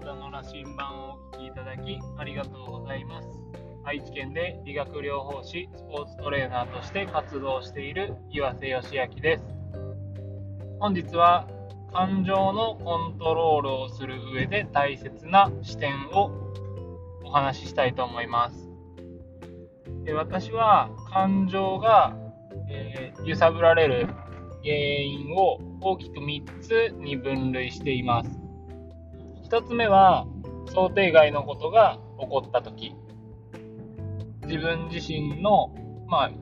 方の羅針盤をお聞きいただきありがとうございます。愛知県で理学療法士、スポーツトレーナーとして活動している岩瀬義明です。本日は感情のコントロールをする上で大切な視点をお話ししたいと思います。私は感情が、揺さぶられる原因を大きく3つに分類しています。1つ目は想定外のことが起こったとき、自分自身の、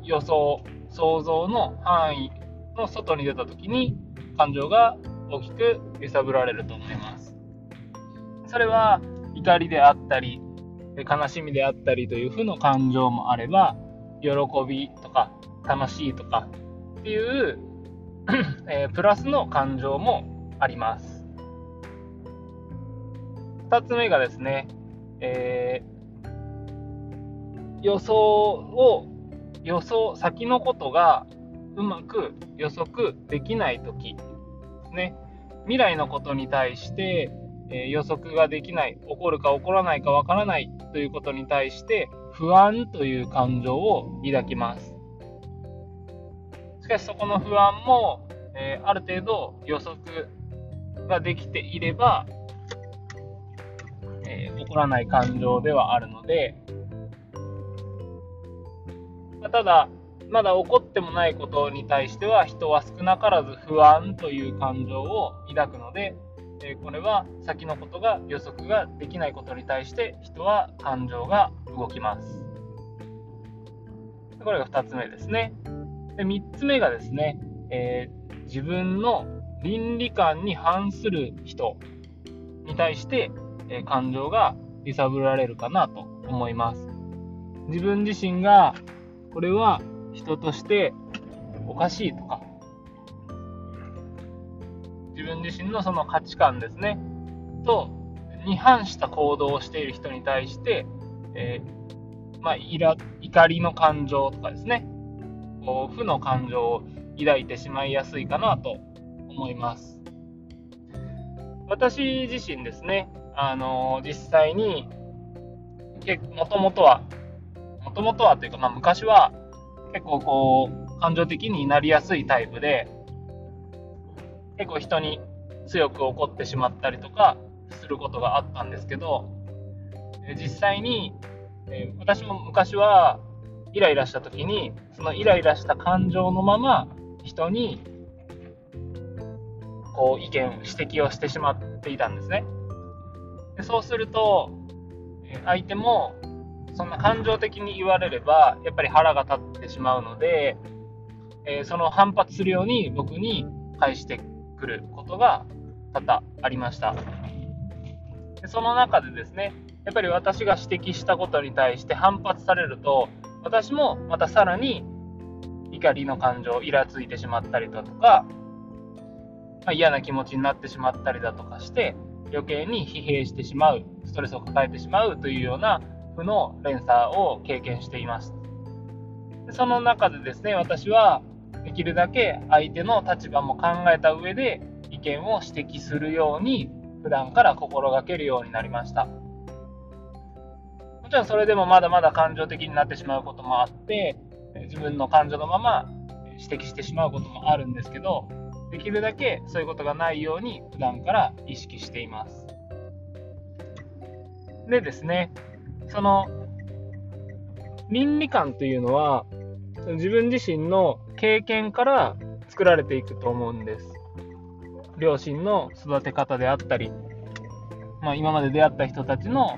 予想、想像の範囲の外に出たときに感情が大きく揺さぶられると思います。それは怒りであったり悲しみであったりという負の感情もあれば、喜びとか楽しいとかっていうプラスの感情もあります。2つ目がですね、予想先のことがうまく予測できないときですね。未来のことに対して予測ができない、起こるか起こらないかわからないということに対して不安という感情を抱きます。しかしそこの不安も、ある程度予測ができていれば、起こらない感情ではあるので、ただまだ起こってもないことに対しては人は少なからず不安という感情を抱くので、これは先のことが予測ができないことに対して人は感情が動きます。これが2つ目ですね。で、3つ目がですね、自分の倫理観に反する人に対して、感情が揺さぶられるかなと思います。自分自身がこれは人としておかしいとか、自分自身のその価値観ですねとに反した行動をしている人に対して、怒りの感情とかですね、負の感情を抱いてしまいやすいかなと思います。私自身ですね、実際にもともとはというか、昔は結構感情的になりやすいタイプで、結構人に強く怒ってしまったりとかすることがあったんですけど、実際に私も昔はイライラした時にそのイライラした感情のまま人に指摘をしてしまっていたんですね。で、そうすると相手もそんな感情的に言われればやっぱり腹が立ってしまうので、その反発するように僕に返してくることが多々ありました。で、その中でですね、やっぱり私が指摘したことに対して反発されると、私もまたさらに怒りの感情、イラついてしまったりだとか、嫌な気持ちになってしまったりだとかして余計に疲弊してしまう、ストレスを抱えてしまうというような負の連鎖を経験しています。で、その中でですね、私はできるだけ相手の立場も考えた上で意見を指摘するように普段から心がけるようになりました。もちろんそれでもまだまだ感情的になってしまうこともあって、自分の感情のまま指摘してしまうこともあるんですけど、できるだけそういうことがないように普段から意識しています。でですね、その倫理観というのは自分自身の経験から作られていくと思うんです。両親の育て方であったり、今まで出会った人たちの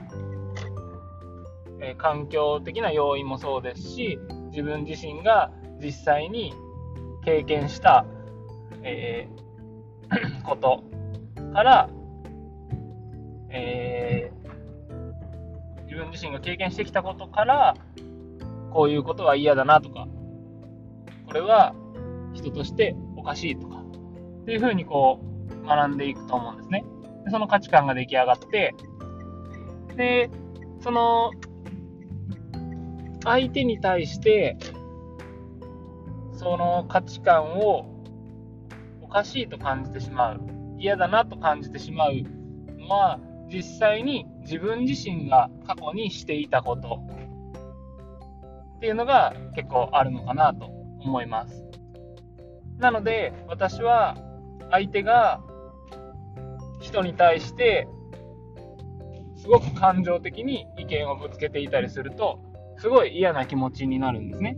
環境的な要因もそうですし、自分自身が実際に経験した、ことから、自分自身が経験してきたことから、こういうことは嫌だなとか、これは人としておかしいとかっていうふうに学んでいくと思うんですね。で、その価値観が出来上がって、で、その相手に対してその価値観をおかしいと感じてしまう、嫌だなと感じてしまうのは、実際に自分自身が過去にしていたことっていうのが結構あるのかなと思います。なので私は相手が人に対してすごく感情的に意見をぶつけていたりするとすごい嫌な気持ちになるんですね。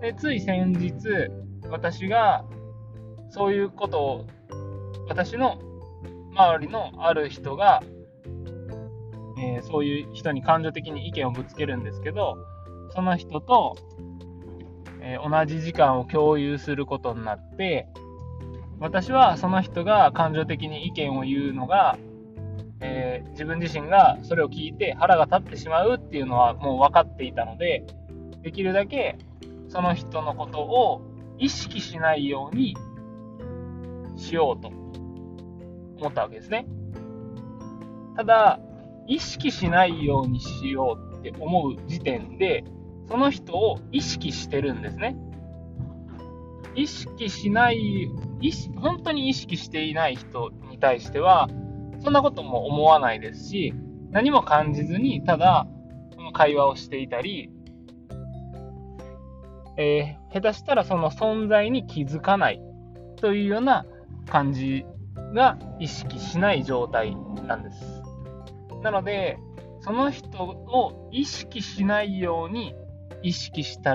でつい先日私がそういうことを私の周りのある人が、そういう人に感情的に意見をぶつけるんですけど、その人と、同じ時間を共有することになって、私はその人が感情的に意見を言うのが、自分自身がそれを聞いて腹が立ってしまうっていうのはもう分かっていたので、できるだけその人のことを意識しないようにしようと思ったわけですね。ただ意識しないようにしようって思う時点でその人を意識してるんですね。本当に意識していない人に対してはそんなことも思わないですし、何も感じずにただ会話をしていたり、下手したらその存在に気づかないというような感じが意識しない状態なんです。なのでその人を意識しないように意識した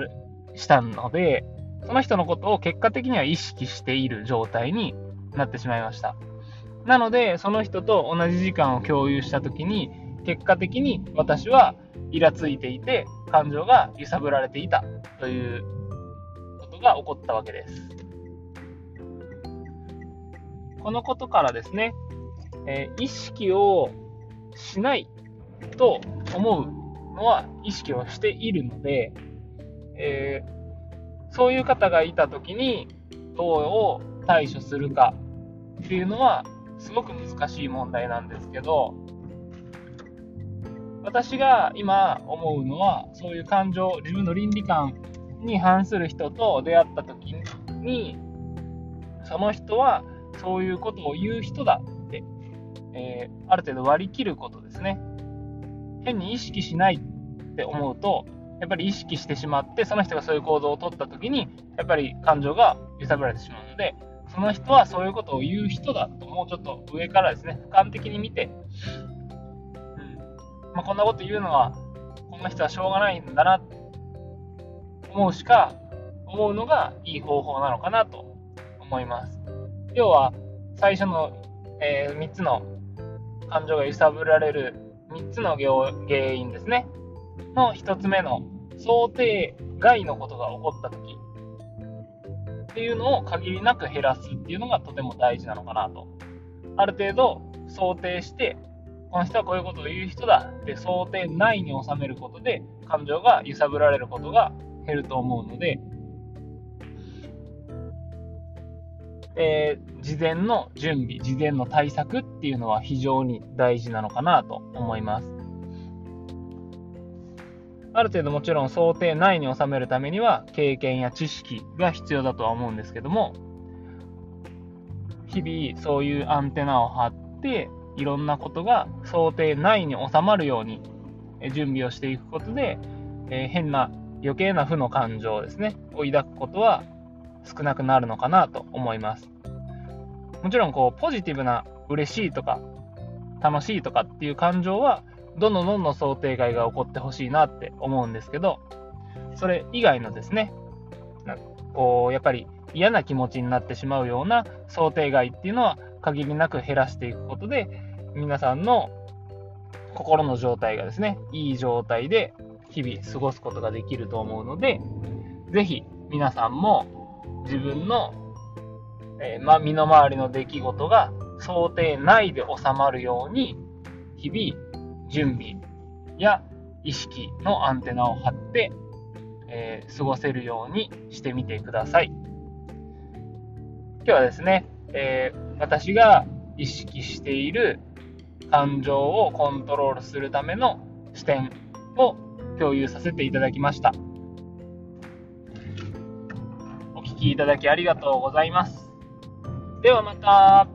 ので、その人のことを結果的には意識している状態になってしまいました。なのでその人と同じ時間を共有したときに結果的に私はイラついていて感情が揺さぶられていたということが起こったわけです。このことからですね、意識をしないと思うのは意識をしているので、そういう方がいたときにどう対処するかっていうのはすごく難しい問題なんですけど、私が今思うのはそういう感情、自分の倫理観に反する人と出会った時にその人はそういうことを言う人だって、ある程度割り切ることですね。変に意識しないって思うとやっぱり意識してしまってその人がそういう行動を取った時にやっぱり感情が揺さぶられてしまうので、その人はそういうことを言う人だともうちょっと上からですね、俯瞰的に見て、こんなこと言うのはこの人はしょうがないんだなと思うのがいい方法なのかなと思います。要は最初の、3つの感情が揺さぶられる3つの原因ですねの1つ目の想定外のことが起こったときっていうのを限りなく減らすっていうのがとても大事なのかなと。ある程度想定してこの人はこういうことを言う人だって想定内に収めることで感情が揺さぶられることが減ると思うので、事前の準備、事前の対策っていうのは非常に大事なのかなと思います。ある程度もちろん想定内に収めるためには経験や知識が必要だとは思うんですけども、日々そういうアンテナを張っていろんなことが想定内に収まるように準備をしていくことで、変な余計な負の感情ですねを抱くことは少なくなるのかなと思います。もちろんポジティブな嬉しいとか楽しいとかっていう感情はどんどん想定外が起こってほしいなって思うんですけど、それ以外のですね、やっぱり嫌な気持ちになってしまうような想定外っていうのは限りなく減らしていくことで、皆さんの心の状態がですね、いい状態で日々過ごすことができると思うので、ぜひ皆さんも自分の、身の回りの出来事が想定内で収まるように日々準備や意識のアンテナを張って、過ごせるようにしてみてください。今日はですね、私が意識している感情をコントロールするための視点を共有させていただきました。お聞きいただきありがとうございます。ではまた。